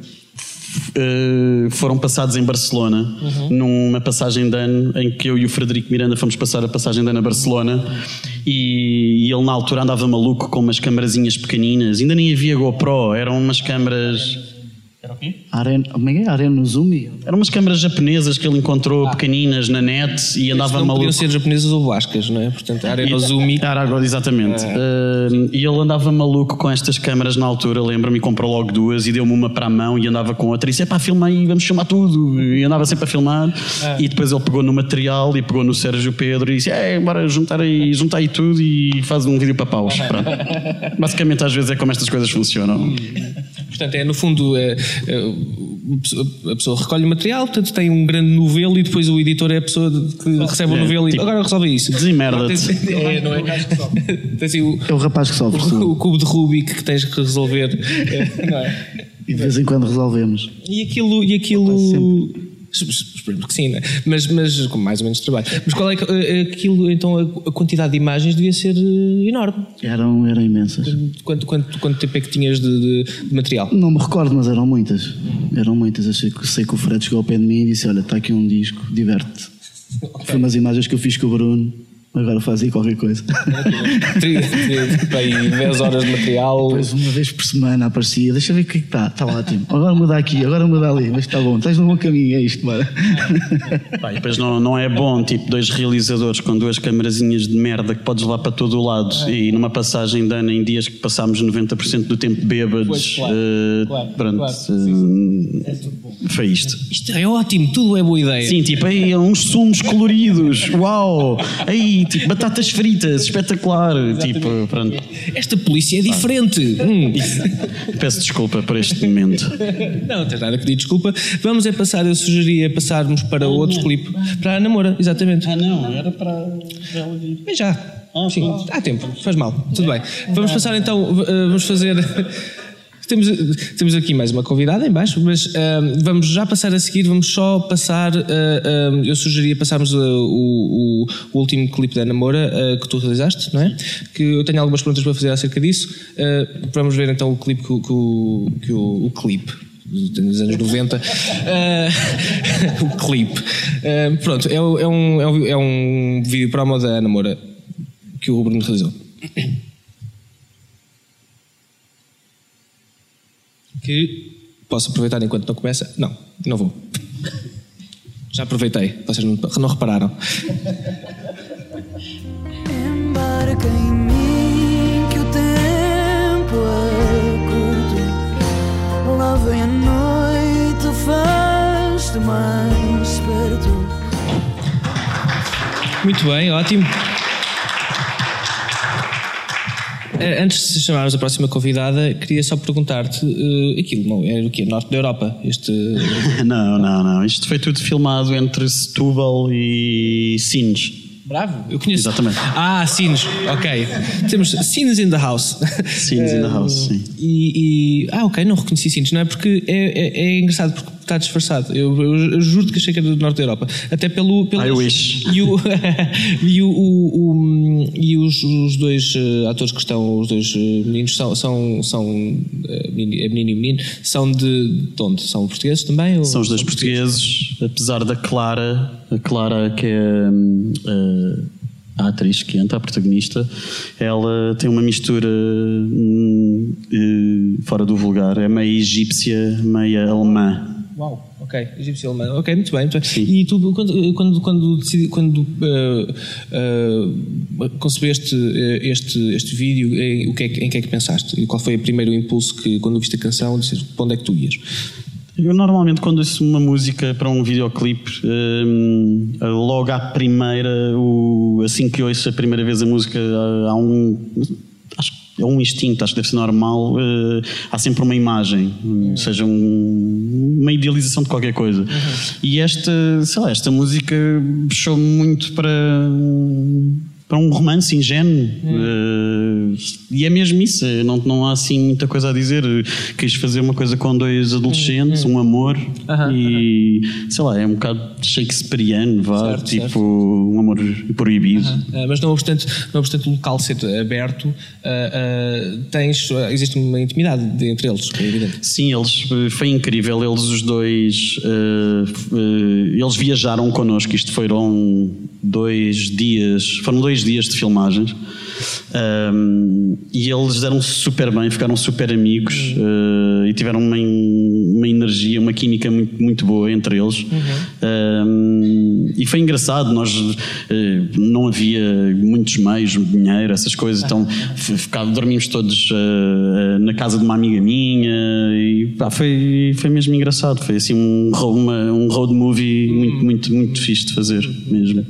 Uh, foram passados em Barcelona, uhum. numa passagem de ano em que eu e o Frederico Miranda fomos passar a passagem de ano a Barcelona, e, e ele na altura andava maluco com umas camarazinhas pequeninas, ainda nem havia GoPro, eram umas câmaras... Era o quê? Arenozumi? Eram umas câmaras japonesas que ele encontrou ah. pequeninas na net e andava não maluco. Não podiam ser japonesas ou vascas, não é? Portanto, Arenozumi... Arago, exatamente. Ah. Uh, e ele andava maluco com estas câmaras na altura, lembro-me, e comprou logo duas e deu-me uma para a mão e andava com outra e disse, é pá, filma aí, vamos filmar tudo. E andava sempre a filmar ah. e depois ele pegou no material e pegou no Sérgio Pedro e disse, é, bora juntar aí, juntar aí tudo e faz um vídeo para Paus. Pronto. Basicamente, às vezes é como estas coisas funcionam. Portanto, é, no fundo, é, é, a pessoa recolhe o material, portanto tem um grande novelo e depois o editor é a pessoa que recebe é, o novelo tipo, e agora resolve isso. Desmerda-te. É, não é? É o rapaz que solve. O, o cubo de Rubik que tens que resolver. É, não é? E de vez em quando resolvemos. E aquilo... E aquilo... Esperemos que sim, né? mas, mas com mais ou menos trabalho. Mas qual é que, aquilo, então a quantidade de imagens devia ser enorme? Eram, eram imensas. Quanto, quanto, quanto tempo é que tinhas de, de material? Não me recordo, mas eram muitas. Eram muitas. Eu sei que, sei que o Fred chegou ao pé de mim e disse, olha, está aqui um disco, diverte-te. Okay. Foi umas imagens que eu fiz com o Bruno. Agora fazia qualquer coisa. Aí dez horas de material. Depois uma vez por semana aparecia. Deixa eu ver o que é que está. Está ótimo. Agora muda aqui, agora muda ali. Mas está bom. Estás no bom caminho. É isto, bora. Pá, e depois não, não é bom, tipo, dois realizadores com duas camarazinhas de merda que podes levar para todo o lado. É. E numa passagem de ano, em dias que passámos noventa por cento do tempo bêbados. Pois, claro, uh, claro, pronto. Claro, uh, é tudo bom. Foi isto. Isto é ótimo. Tudo é boa ideia. Sim, tipo, aí uns sumos coloridos. Uau! Aí. Tipo, batatas fritas, espetacular. Tipo, pronto. Esta polícia é diferente. Hum. Peço desculpa por este momento. Não, não tens nada a pedir desculpa. Vamos é passar, eu sugeria passarmos para ah, outro clipe. Para a Ana Moura, exatamente. Ah, não, era para ela ir. Mas já. Ah, sim, bom. Há tempo, faz mal. Tudo bem. Vamos passar então, vamos fazer. Temos, temos aqui mais uma convidada em baixo, mas uh, vamos já passar a seguir, vamos só passar, uh, uh, eu sugeria passarmos uh, o, o último clipe da Ana Moura uh, que tu realizaste, não é? Que eu tenho algumas perguntas para fazer acerca disso, uh, vamos ver então o clipe que, que, que o, o clipe dos anos noventa, uh, o clipe, uh, pronto, é, é, um, é, um, é um vídeo promo da Ana Moura que o Bruno realizou. Que posso aproveitar enquanto não começa? Não, não vou. Já aproveitei, vocês não, não repararam. Embarca em mim que o tempo é curto. Lá vem a noite, faz-te mais perto. Muito bem, ótimo. Antes de chamarmos a próxima convidada, queria só perguntar-te, uh, aquilo não era o quê? Norte da Europa? Este... não, não, não. Isto foi tudo filmado entre Setúbal e Sines. Bravo, eu conheço. Exatamente. Ah, Sines, ok. Temos Sines in the house. Sines in the house, sim. E, e, ah, ok, não reconheci Sines, não é? Porque é, é, é engraçado, porque está disfarçado. Eu, eu, eu juro que achei que era do norte da Europa. Até pelo... pelo I wish. E, o, e, o, o, o, e os, os dois atores que estão, os dois meninos, são... são, são menino, menino e menino, são de, de onde? São portugueses também? Ou são os dois são portugueses, portugueses, apesar da Clara, a Clara que é... Uh, a atriz que entra, a protagonista, ela tem uma mistura uh, fora do vulgar, é meio egípcia, meio alemã. Uau, ok, egípcia alemã, ok, muito bem, muito bem. Sim. E tu, quando, quando, quando, decidi, quando uh, uh, concebeste este, este vídeo, em, o que é, em que é que pensaste? E qual foi o primeiro impulso que, quando viste a canção, disseste, para onde é que tu ias? Eu normalmente quando ouço uma música para um videoclipe, um, logo à primeira, o, assim que ouço a primeira vez a música, há, há um, acho, é um instinto, acho que deve ser normal, uh, há sempre uma imagem, uhum. ou seja, um, uma idealização de qualquer coisa. Uhum. E esta, sei lá, esta música puxou-me muito para... para um romance ingênuo, hum. uh, e é mesmo isso, não, não há assim muita coisa a dizer. Quis fazer uma coisa com dois adolescentes, hum, hum. um amor, aham, e aham. sei lá, é um bocado shakespeariano, vá, certo, tipo certo. um amor proibido. Uh, mas não obstante, não obstante o local ser aberto, uh, uh, tens, uh, existe uma intimidade entre eles, é evidente. Sim, eles, foi incrível, eles os dois, uh, uh, eles viajaram connosco, isto foram dois dias, foram dois dias de filmagens, um, e eles deram super bem, ficaram super amigos, uhum. uh, e tiveram uma, uma energia, uma química muito, muito boa entre eles, uhum. um, e foi engraçado. Nós uh, não havia muitos meios, dinheiro, essas coisas, ah. então fica, dormimos todos uh, na casa de uma amiga minha e pá, foi, foi mesmo engraçado, foi assim um, uma, um road movie uhum. muito, muito, muito fixe de fazer mesmo.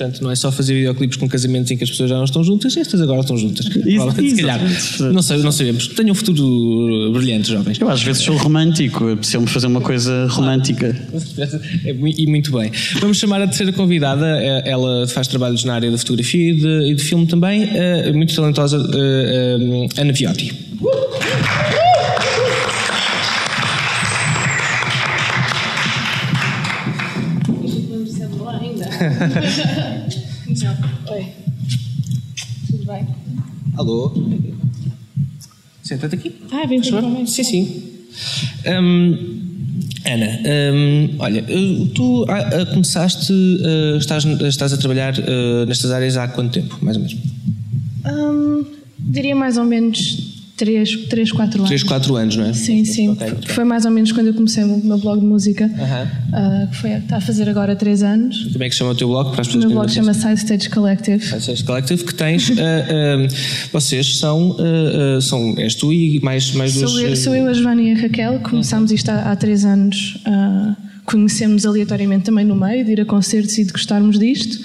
Portanto, não é só fazer videoclipes com casamentos em que as pessoas já não estão juntas, estas agora estão juntas. Isso, se calhar. Não, sei, não sabemos. Tenham um futuro brilhante, jovens. Eu às vezes sou romântico, preciso-me fazer uma coisa romântica. E muito bem. Vamos chamar a terceira convidada. Ela faz trabalhos na área da fotografia e de, e de filme também. Muito talentosa, Ana Viotti. Então, oi. Tudo bem? Alô? Senta-te aqui. Ah, bem, bem. Sim, sim. Um, Ana, um, olha, tu a, a começaste, uh, estás, estás a trabalhar uh, nestas áreas há quanto tempo, mais ou menos? Um, diria mais ou menos... três, quatro anos. três, quatro anos, não é? Sim, sim. Okay, okay. Foi mais ou menos quando eu comecei o meu blog de música, uh-huh. uh, que foi, está a fazer agora três anos. Como é que chama o teu blog? Para as pessoas? O meu blog chama Side Stage Collective. Side Stage Collective, que tens. uh, uh, vocês são, uh, uh, são. És tu e mais, mais duas. Sou eu, sou eu, a Joana e a Raquel. Começámos uh-huh. isto há, há três anos. Uh, conhecemos aleatoriamente também no meio, de ir a concertos e de gostarmos disto.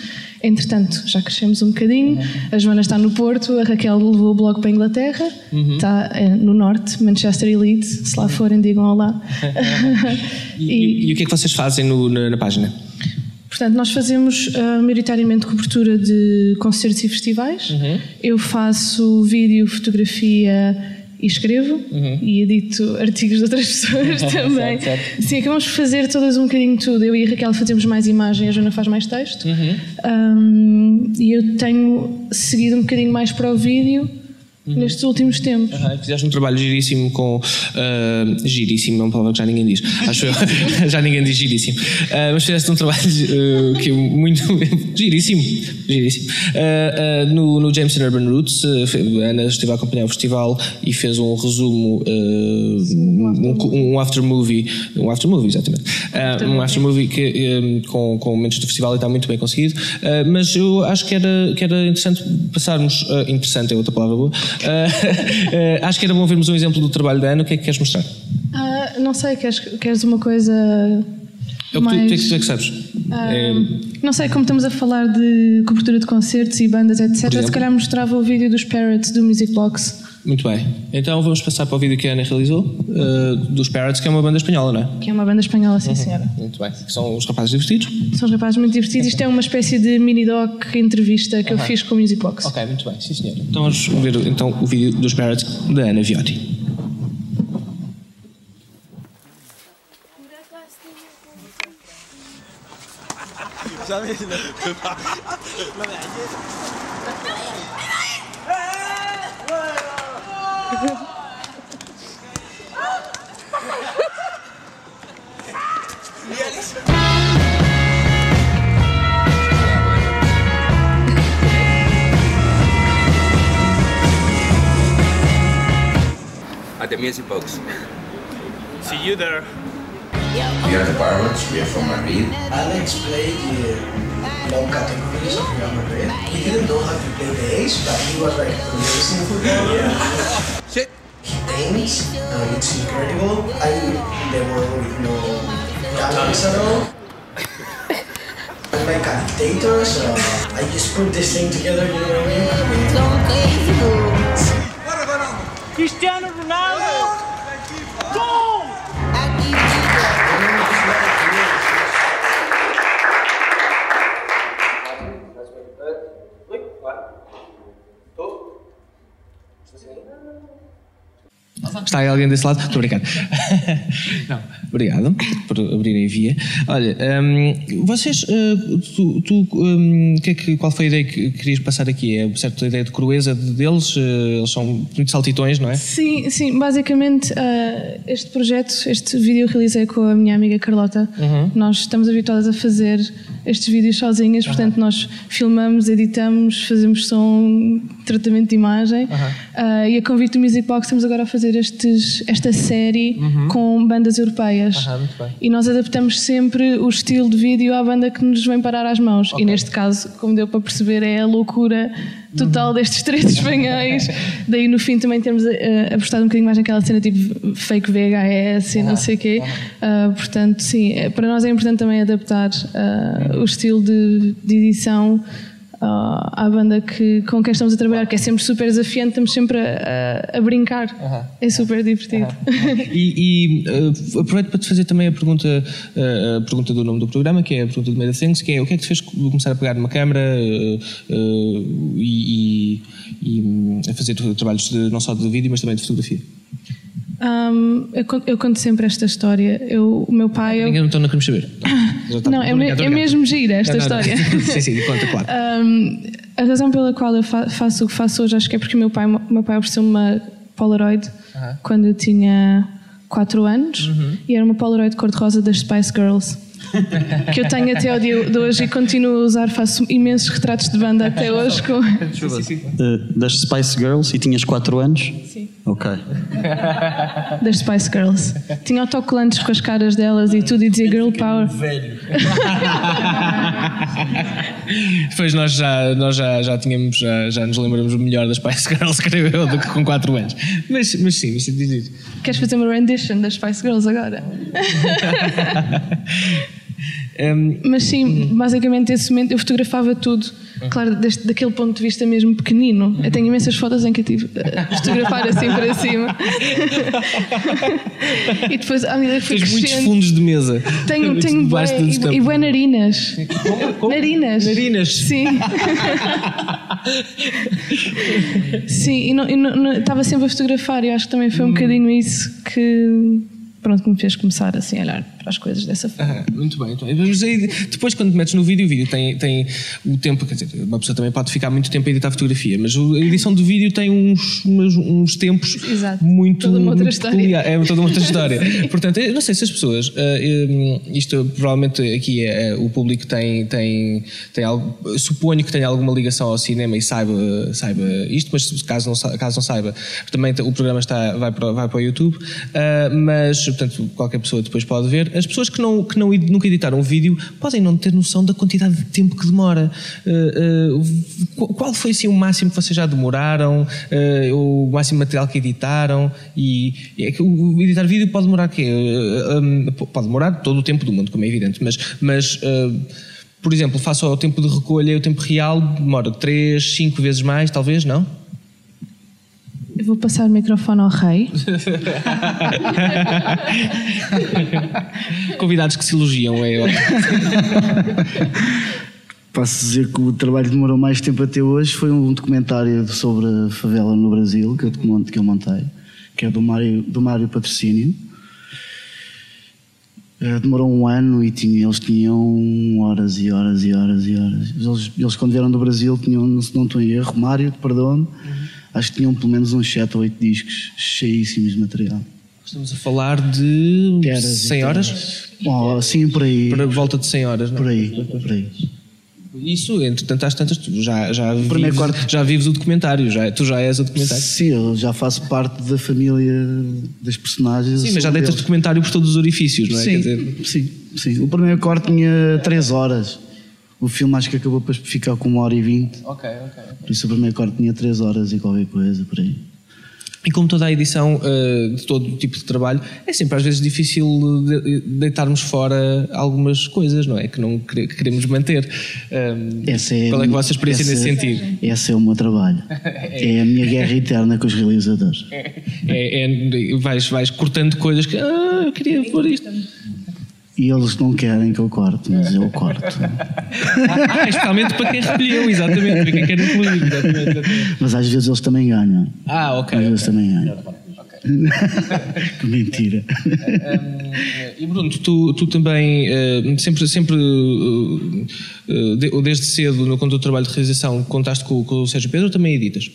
Entretanto, já crescemos um bocadinho, uhum. a Joana está no Porto, a Raquel levou o blog para a Inglaterra, uhum. está no Norte, Manchester e Leeds, se lá forem digam olá. e, e, e o que é que vocês fazem no, na, na página? Portanto, nós fazemos uh, maioritariamente cobertura de concertos e festivais, uhum. eu faço vídeo, fotografia... e escrevo uhum. e edito artigos de outras pessoas também. Certo, certo. Sim, acabamos de fazer todas um bocadinho de tudo. Eu e a Raquel fazemos mais imagem, a Joana faz mais texto. Uhum. Um, e eu tenho seguido um bocadinho mais para o vídeo uhum. nestes últimos tempos. Uhum. Fizeste um trabalho giríssimo com... Uh, giríssimo, não é uma palavra que já ninguém diz. Acho eu. Já ninguém diz giríssimo. Uh, mas fizeste um trabalho uh, que muito... giríssimo. Giríssimo. Uh, uh, no, no Jameson Urban Roots, uh, a Ana esteve a acompanhar o festival e fez um resumo, uh, um, um, um after movie, um after movie, exatamente, uh, um after movie que, um, com, com momentos do festival, e está muito bem conseguido, uh, mas eu acho que era, que era interessante passarmos, uh, interessante é outra palavra boa, uh, uh, acho que era bom vermos um exemplo do trabalho da Ana. O que é que queres mostrar? Uh, não sei, queres, queres uma coisa... É o que mais... tu, tu é que sabes. Ah, é... Não sei, como estamos a falar de cobertura de concertos e bandas, etcétera, se calhar mostrava o vídeo dos Parrots do Music Box. Muito bem. Então vamos passar para o vídeo que a Ana realizou, uh, dos Parrots, que é uma banda espanhola, não é? Que é uma banda espanhola, sim, uhum. senhora. Muito bem. São os rapazes divertidos? São os rapazes muito divertidos. Isto é uma espécie de mini-doc entrevista que uhum. eu fiz com o Music Box. Ok, muito bem. Sim, senhora. Então vamos ver então, o vídeo dos Parrots da Ana Viotti. sabes? No, no me halles. At the Music Box. See you there. We are the Parrots, we are from Madrid. Alex played uh, long categories of Real Madrid. He didn't know how to play the ace, but he was like amazing football. Yeah. Shit! He thinks, uh, it's incredible. I'm in the world with no talents at all. I'm like a dictator, so I just put this thing together, you know what I mean? Cristiano Ronaldo! Goal! Goal! Está aí alguém desse lado? Muito obrigado. Não, obrigado por abrirem via. Olha, um, vocês, uh, tu, tu um, que é que, qual foi a ideia que querias passar aqui? É uma certa ideia de crueza deles? Uh, eles são muito saltitões, não é? Sim, sim. Basicamente, uh, este projeto, este vídeo eu realizei com a minha amiga Carlota. Uhum. Nós estamos habituadas a fazer estes vídeos sozinhas, uhum. Portanto nós filmamos, editamos, fazemos som, tratamento de imagem. Uhum. Uh, e a convite do Music Box estamos agora a fazer este esta série uhum. com bandas europeias. Aham, muito bem. E nós adaptamos sempre o estilo de vídeo à banda que nos vem parar às mãos. Okay. E neste caso, como deu para perceber, é a loucura total uhum. destes três espanhóis. Daí no fim também temos uh, apostado um bocadinho mais naquela cena tipo fake V H S e ah, não sei o quê. Ah. Uh, portanto, sim, é, para nós é importante também adaptar uh, uhum. o estilo de, de edição Uh, à banda que, com quem estamos a trabalhar, que é sempre super desafiante, estamos sempre a, a, a brincar, uh-huh. é super divertido. Uh-huh. E, e uh, aproveito para te fazer também a pergunta, uh, a pergunta do nome do programa, que é a pergunta do Made of Things, que é o que é que te fez começar a pegar numa câmara uh, uh, e, e a fazer trabalhos de, não só de vídeo, mas também de fotografia? Um, eu, conto, eu conto sempre esta história. Eu, o meu pai. Ninguém eu... não, não queremos saber. Não, não é, me, é mesmo gira esta não, não, história. Não, não. Sim, sim, conta, claro. Um, a razão pela qual eu fa- faço o que faço hoje acho que é porque o meu pai, meu pai ofereceu-me uma Polaroid uh-huh. quando eu tinha quatro anos uh-huh. e era uma Polaroid cor-de-rosa das Spice Girls. Que eu tenho até ao dia de hoje e continuo a usar, faço imensos retratos de banda até hoje com... uh, das Spice Girls. E tinhas quatro anos? Sim. Ok. Das Spice Girls. Tinha autocolantes com as caras delas e tudo e dizia Girl Power. Velho. Depois nós já, nós já, já tínhamos, já, já nos lembramos melhor das Spice Girls, creio eu, do que com quatro anos. Mas, mas sim, mas diz isso. Queres fazer uma rendition das Spice Girls agora? Um, mas sim, basicamente nesse momento eu fotografava tudo, uh-huh. claro, deste, daquele ponto de vista mesmo pequenino. Uh-huh. Eu tenho imensas fotos em que eu tive a fotografar assim para cima. E depois à medida que fui crescendo, muitos fundos de mesa. Tenho, tenho bué, e bué narinas. Como? Como? Narinas. Narinas. Sim. Sim, e estava sempre a fotografar e acho que também foi um hum. bocadinho isso que... Pronto, que me fez começar assim, a olhar para as coisas dessa forma. Ah, muito bem, muito bem. Mas aí, depois quando te metes no vídeo, o vídeo tem, tem o tempo, quer dizer, uma pessoa também pode ficar muito tempo a editar a fotografia, mas a edição do vídeo tem uns, uns, uns tempos. Exato. Muito... Toda uma outra muito história. Peculiar. É toda uma outra história. Portanto, eu não sei se as pessoas, uh, isto provavelmente aqui é, uh, o público tem, tem, tem algo, suponho que tem alguma ligação ao cinema e saiba, saiba isto, mas caso não, caso não saiba, também o programa está, vai, para, vai para o YouTube, uh, mas portanto, qualquer pessoa depois pode ver. As pessoas que, não, que não, nunca editaram um vídeo podem não ter noção da quantidade de tempo que demora. Uh, uh, qual foi assim, o máximo que vocês já demoraram? Uh, o máximo material que editaram? E, e o editar vídeo pode demorar quê? Uh, um, pode demorar todo o tempo do mundo, como é evidente, mas... mas uh, por exemplo, face ao tempo de recolha e o tempo real, demora três, cinco vezes mais, talvez, não? Eu vou passar o microfone ao rei. Convidados que se elogiam, é eu. Posso dizer que o trabalho que demorou mais tempo até hoje foi um documentário sobre a favela no Brasil, que eu, que eu montei, que é do Mário, do Mário Patrocínio. demorou um ano e tinha, eles tinham horas e horas e horas e horas. Eles, eles quando vieram do Brasil tinham, se não estou em erro, Mário, perdoa-me, uhum. acho que tinham pelo menos uns sete ou oito discos cheíssimos de material. Estamos a falar de teras cem horas? Oh, sim, por aí. Por volta de cem horas, não é? Por aí, por aí. Isso, entretanto, às tantas, tu já, já, vives, quarto... já vives o documentário, já, tu já és o documentário. Sim, eu já faço parte da família das personagens. Sim, mas já deitas documentário por todos os orifícios, não é? Sim, quer dizer... sim, sim. O primeiro corte tinha três horas. O filme acho que acabou para ficar com uma hora e vinte. Ok, ok. okay. Por isso o primeiro corte tinha três horas e qualquer coisa, por aí. E como toda a edição uh, de todo tipo de trabalho, é sempre às vezes difícil de, de deitarmos fora algumas coisas, não é? Que não que queremos manter. Um, essa é qual é a vossa experiência nesse sentido? Esse é o meu trabalho. É, é a minha guerra eterna com os realizadores. É, é, vais, vais cortando coisas que... Ah, eu queria pôr isto... E eles não querem que eu corte, mas eu corto. Ah, especialmente para quem repeliu, exatamente, para quem quer incluir. Exatamente, exatamente. Mas às vezes eles também ganham. Ah, ok. Às vezes okay. também ganham. Okay. Que mentira. Um, e Bruno, tu, tu também, uh, sempre, sempre uh, de, desde cedo, no quando o trabalho de realização, contaste com, com o Sérgio Pedro ou também editas?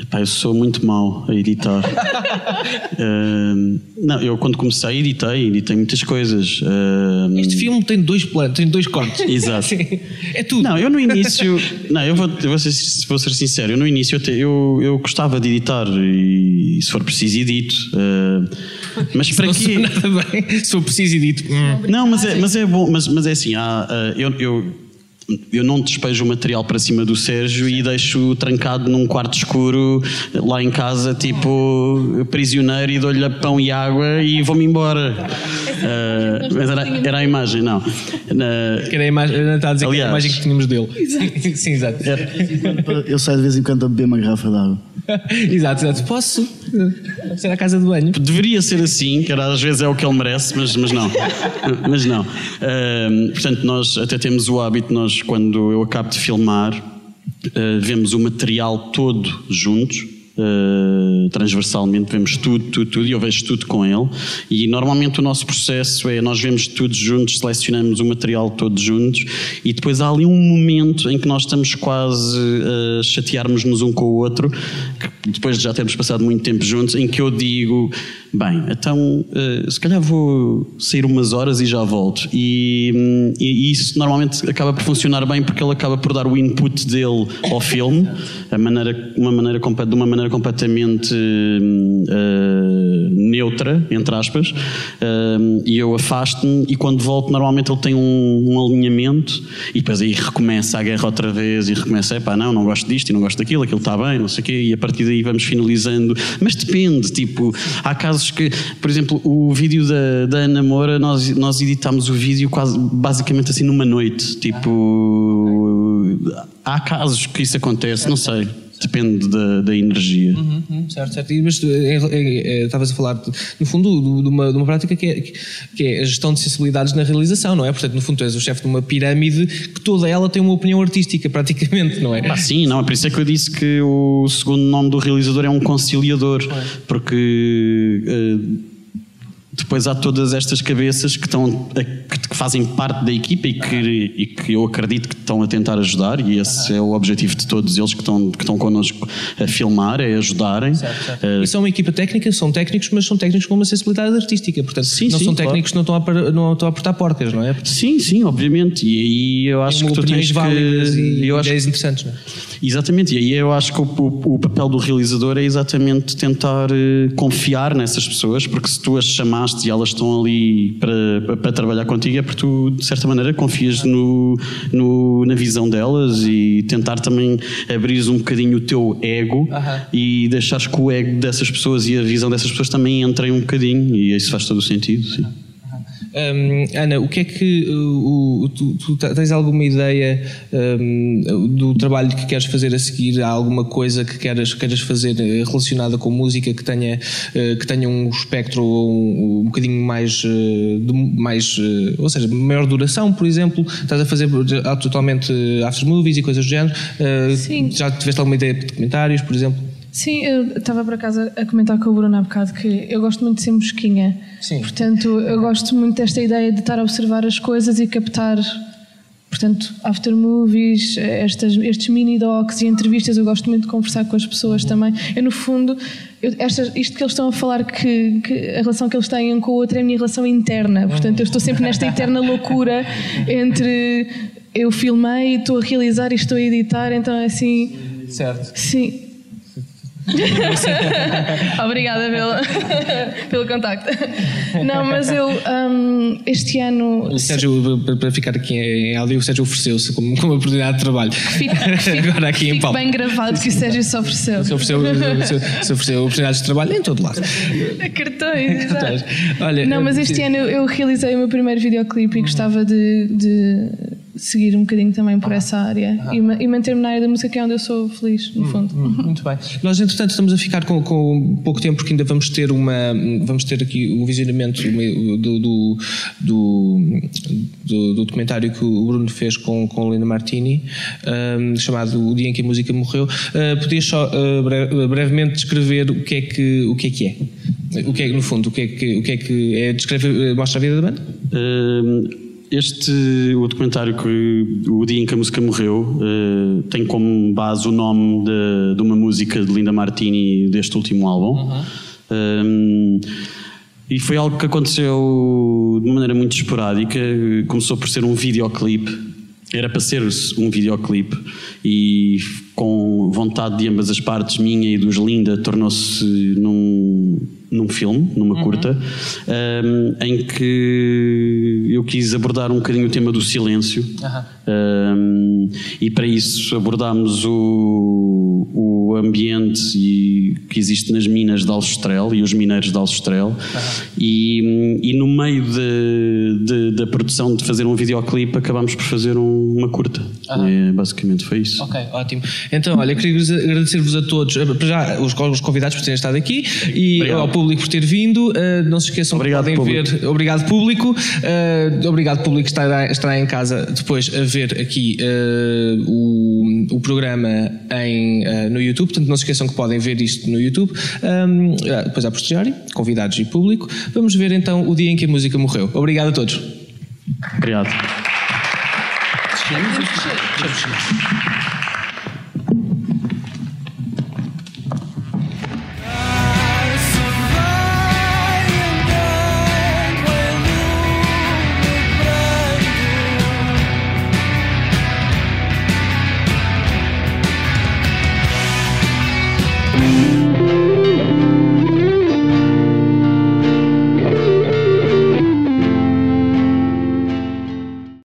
Epá, eu sou muito mau a editar. uh, não, eu quando comecei editei, editei muitas coisas. Uh, este filme tem dois planos, tem dois cortes. Exato. É tudo. Não, eu no início, não, eu vou, eu vou, ser, vou ser sincero, eu no início eu, te, eu, eu gostava de editar e se for preciso edito. Uh, mas para quê? Se for preciso edito. Hum. Não, mas é, mas é bom, mas, mas é assim, há, uh, eu... eu Eu não despejo o material para cima do Sérgio e deixo-o trancado num quarto escuro lá em casa, tipo prisioneiro, e dou-lhe pão e água e vou-me embora. uh, mas era, era a imagem, não. Uh, era a imagem, eu não estava a dizer aliás, que era a imagem que tínhamos dele. Exato. Sim, exato. Eu saio de vez em quando a beber uma garrafa de água. Exato, exato. Posso? Ser à casa de banho. Deveria ser assim, que às vezes é o que ele merece, mas, mas não. Mas não. Uh, portanto, nós até temos o hábito, nós quando eu acabo de filmar, uh, vemos o material todo juntos, uh, transversalmente, vemos tudo, tudo, tudo, e eu vejo tudo com ele. E normalmente o nosso processo é, nós vemos tudo juntos, selecionamos o material todo juntos, e depois há ali um momento em que nós estamos quase a chatearmos-nos um com o outro, que depois de já termos passado muito tempo juntos, em que eu digo... Bem, então uh, se calhar vou sair umas horas e já volto. E, e, e isso normalmente acaba por funcionar bem, porque ele acaba por dar o input dele ao filme, a maneira, uma maneira, de uma maneira completamente uh, neutra, entre aspas, uh, e eu afasto-me, e quando volto normalmente ele tem um, um alinhamento, e depois aí recomeça a guerra outra vez, e recomeça, epá, não, não gosto disto e não gosto daquilo, aquilo está bem, não sei o quê, e a partir daí vamos finalizando. Mas depende, tipo, há casos que, por exemplo, o vídeo da, da Ana Moura, nós, nós editámos o vídeo quase, basicamente assim numa noite, tipo, há casos que isso acontece, não sei, depende da, da energia. Uhum, uhum, certo, certo. E, mas estavas a falar, de, no fundo, de, de, uma, de uma prática que é, que é a gestão de sensibilidades na realização, não é? Portanto, no fundo, tu és o chefe de uma pirâmide que toda ela tem uma opinião artística, praticamente, não é? Ah, sim, não, é por isso é que eu disse que o segundo nome do realizador é um conciliador, é. Porque... Uh, depois há todas estas cabeças que, estão, que fazem parte da equipa e que, e que eu acredito que estão a tentar ajudar, e esse é o objetivo de todos eles que estão, que estão connosco a filmar, é ajudarem. Certo, certo. Uh, e são uma equipa técnica, são técnicos, mas são técnicos com uma sensibilidade artística, portanto sim, não sim, são técnicos que claro. não, não estão a apertar porcas, não é? Porque... Sim, sim, obviamente, e aí eu acho que tu tens válidas que... e eu ideias acho... interessantes, não é? Exatamente, e aí eu acho que o, o, o papel do realizador é exatamente tentar uh, confiar nessas pessoas, porque se tu as chamas e elas estão ali para, para trabalhar contigo, é porque tu, de certa maneira, confias no, no, na visão delas, e tentar também abrir um bocadinho o teu ego, uh-huh. e deixares que o ego dessas pessoas e a visão dessas pessoas também entrem um bocadinho, e isso faz todo o sentido, sim. Um, Ana, o que é que uh, o, tu, tu tens alguma ideia um, do trabalho que queres fazer a seguir? Há alguma coisa que queres, queres fazer relacionada com música que tenha, uh, que tenha um espectro um, um bocadinho mais, uh, de, mais uh, ou seja, maior duração, por exemplo? Estás a fazer totalmente after movies e coisas do género? Uh, Sim. Já tiveste alguma ideia de documentários, por exemplo? Sim, eu estava para casa a comentar com o Bruno há bocado que eu gosto muito de ser mosquinha. Sim. Portanto, eu gosto muito desta ideia de estar a observar as coisas e captar, portanto, after movies, estas, estes mini docs e entrevistas. Eu gosto muito de conversar com as pessoas também. Eu, no fundo, eu, estas, isto que eles estão a falar, que, que a relação que eles têm um com o outro é a minha relação interna. Portanto, eu estou sempre nesta eterna loucura entre eu filmei, estou a realizar e estou a editar. Então é assim... Certo. Sim. Obrigada pelo, pelo contacto. Não, mas eu um, este ano... O Sérgio, para ficar aqui em áudio, o Sérgio ofereceu-se como, como oportunidade de trabalho. Fico, fico, agora aqui em Palma. Bem gravado que o Sérgio se ofereceu. Se ofereceu, se ofereceu oportunidades de trabalho em todo lado. Cartões, cartões. Olha, não, mas este eu... ano eu realizei o meu primeiro videoclipe e gostava de... de... seguir um bocadinho também por ah, essa área ah, e, ma- e manter-me na área da música, que é onde eu sou feliz, no hum, fundo. Hum, muito bem. Nós, entretanto, estamos a ficar com, com pouco tempo, porque ainda vamos ter uma vamos ter aqui um visionamento do, do, do, do, do documentário que o Bruno fez com, com Linda Martini, um, chamado O Dia em que a Música Morreu. Uh, Podias só uh, breve, brevemente descrever o que é que, o que é que é? O que é que, no fundo, o que é que, o que é, que é? Descreve, mostra a vida da banda? Uh, Este, o documentário que O Dia em que a Música Morreu eh, tem como base o nome de, de uma música de Linda Martini deste último álbum. Uhum. Um, e foi algo que aconteceu de maneira muito esporádica. Começou por ser um videoclipe, era para ser um videoclipe, e com vontade de ambas as partes, minha e dos Linda, tornou-se num... num filme, numa uhum. curta, um, em que eu quis abordar um bocadinho o tema do silêncio. Uhum. Um, e para isso abordámos o, o ambiente e, que existe nas minas de Aljustrel e os mineiros de Aljustrel. Uhum. E, e no meio de, de, da produção de fazer um videoclipe, acabámos por fazer um, uma curta. Uhum. É, basicamente foi isso. Ok, ótimo. Então, olha, queria agradecer-vos a todos, já os, os convidados por terem estado aqui, e público por ter vindo. Uh, não se esqueçam, obrigado, que podem público. ver. Obrigado, público. Uh, obrigado, público, que estará, estará em casa depois a ver aqui uh, o, o programa em, uh, no YouTube. Portanto, não se esqueçam que podem ver isto no YouTube. Um, depois, a posteriori, convidados e público. Vamos ver então O Dia em que a Música Morreu. Obrigado a todos. Obrigado.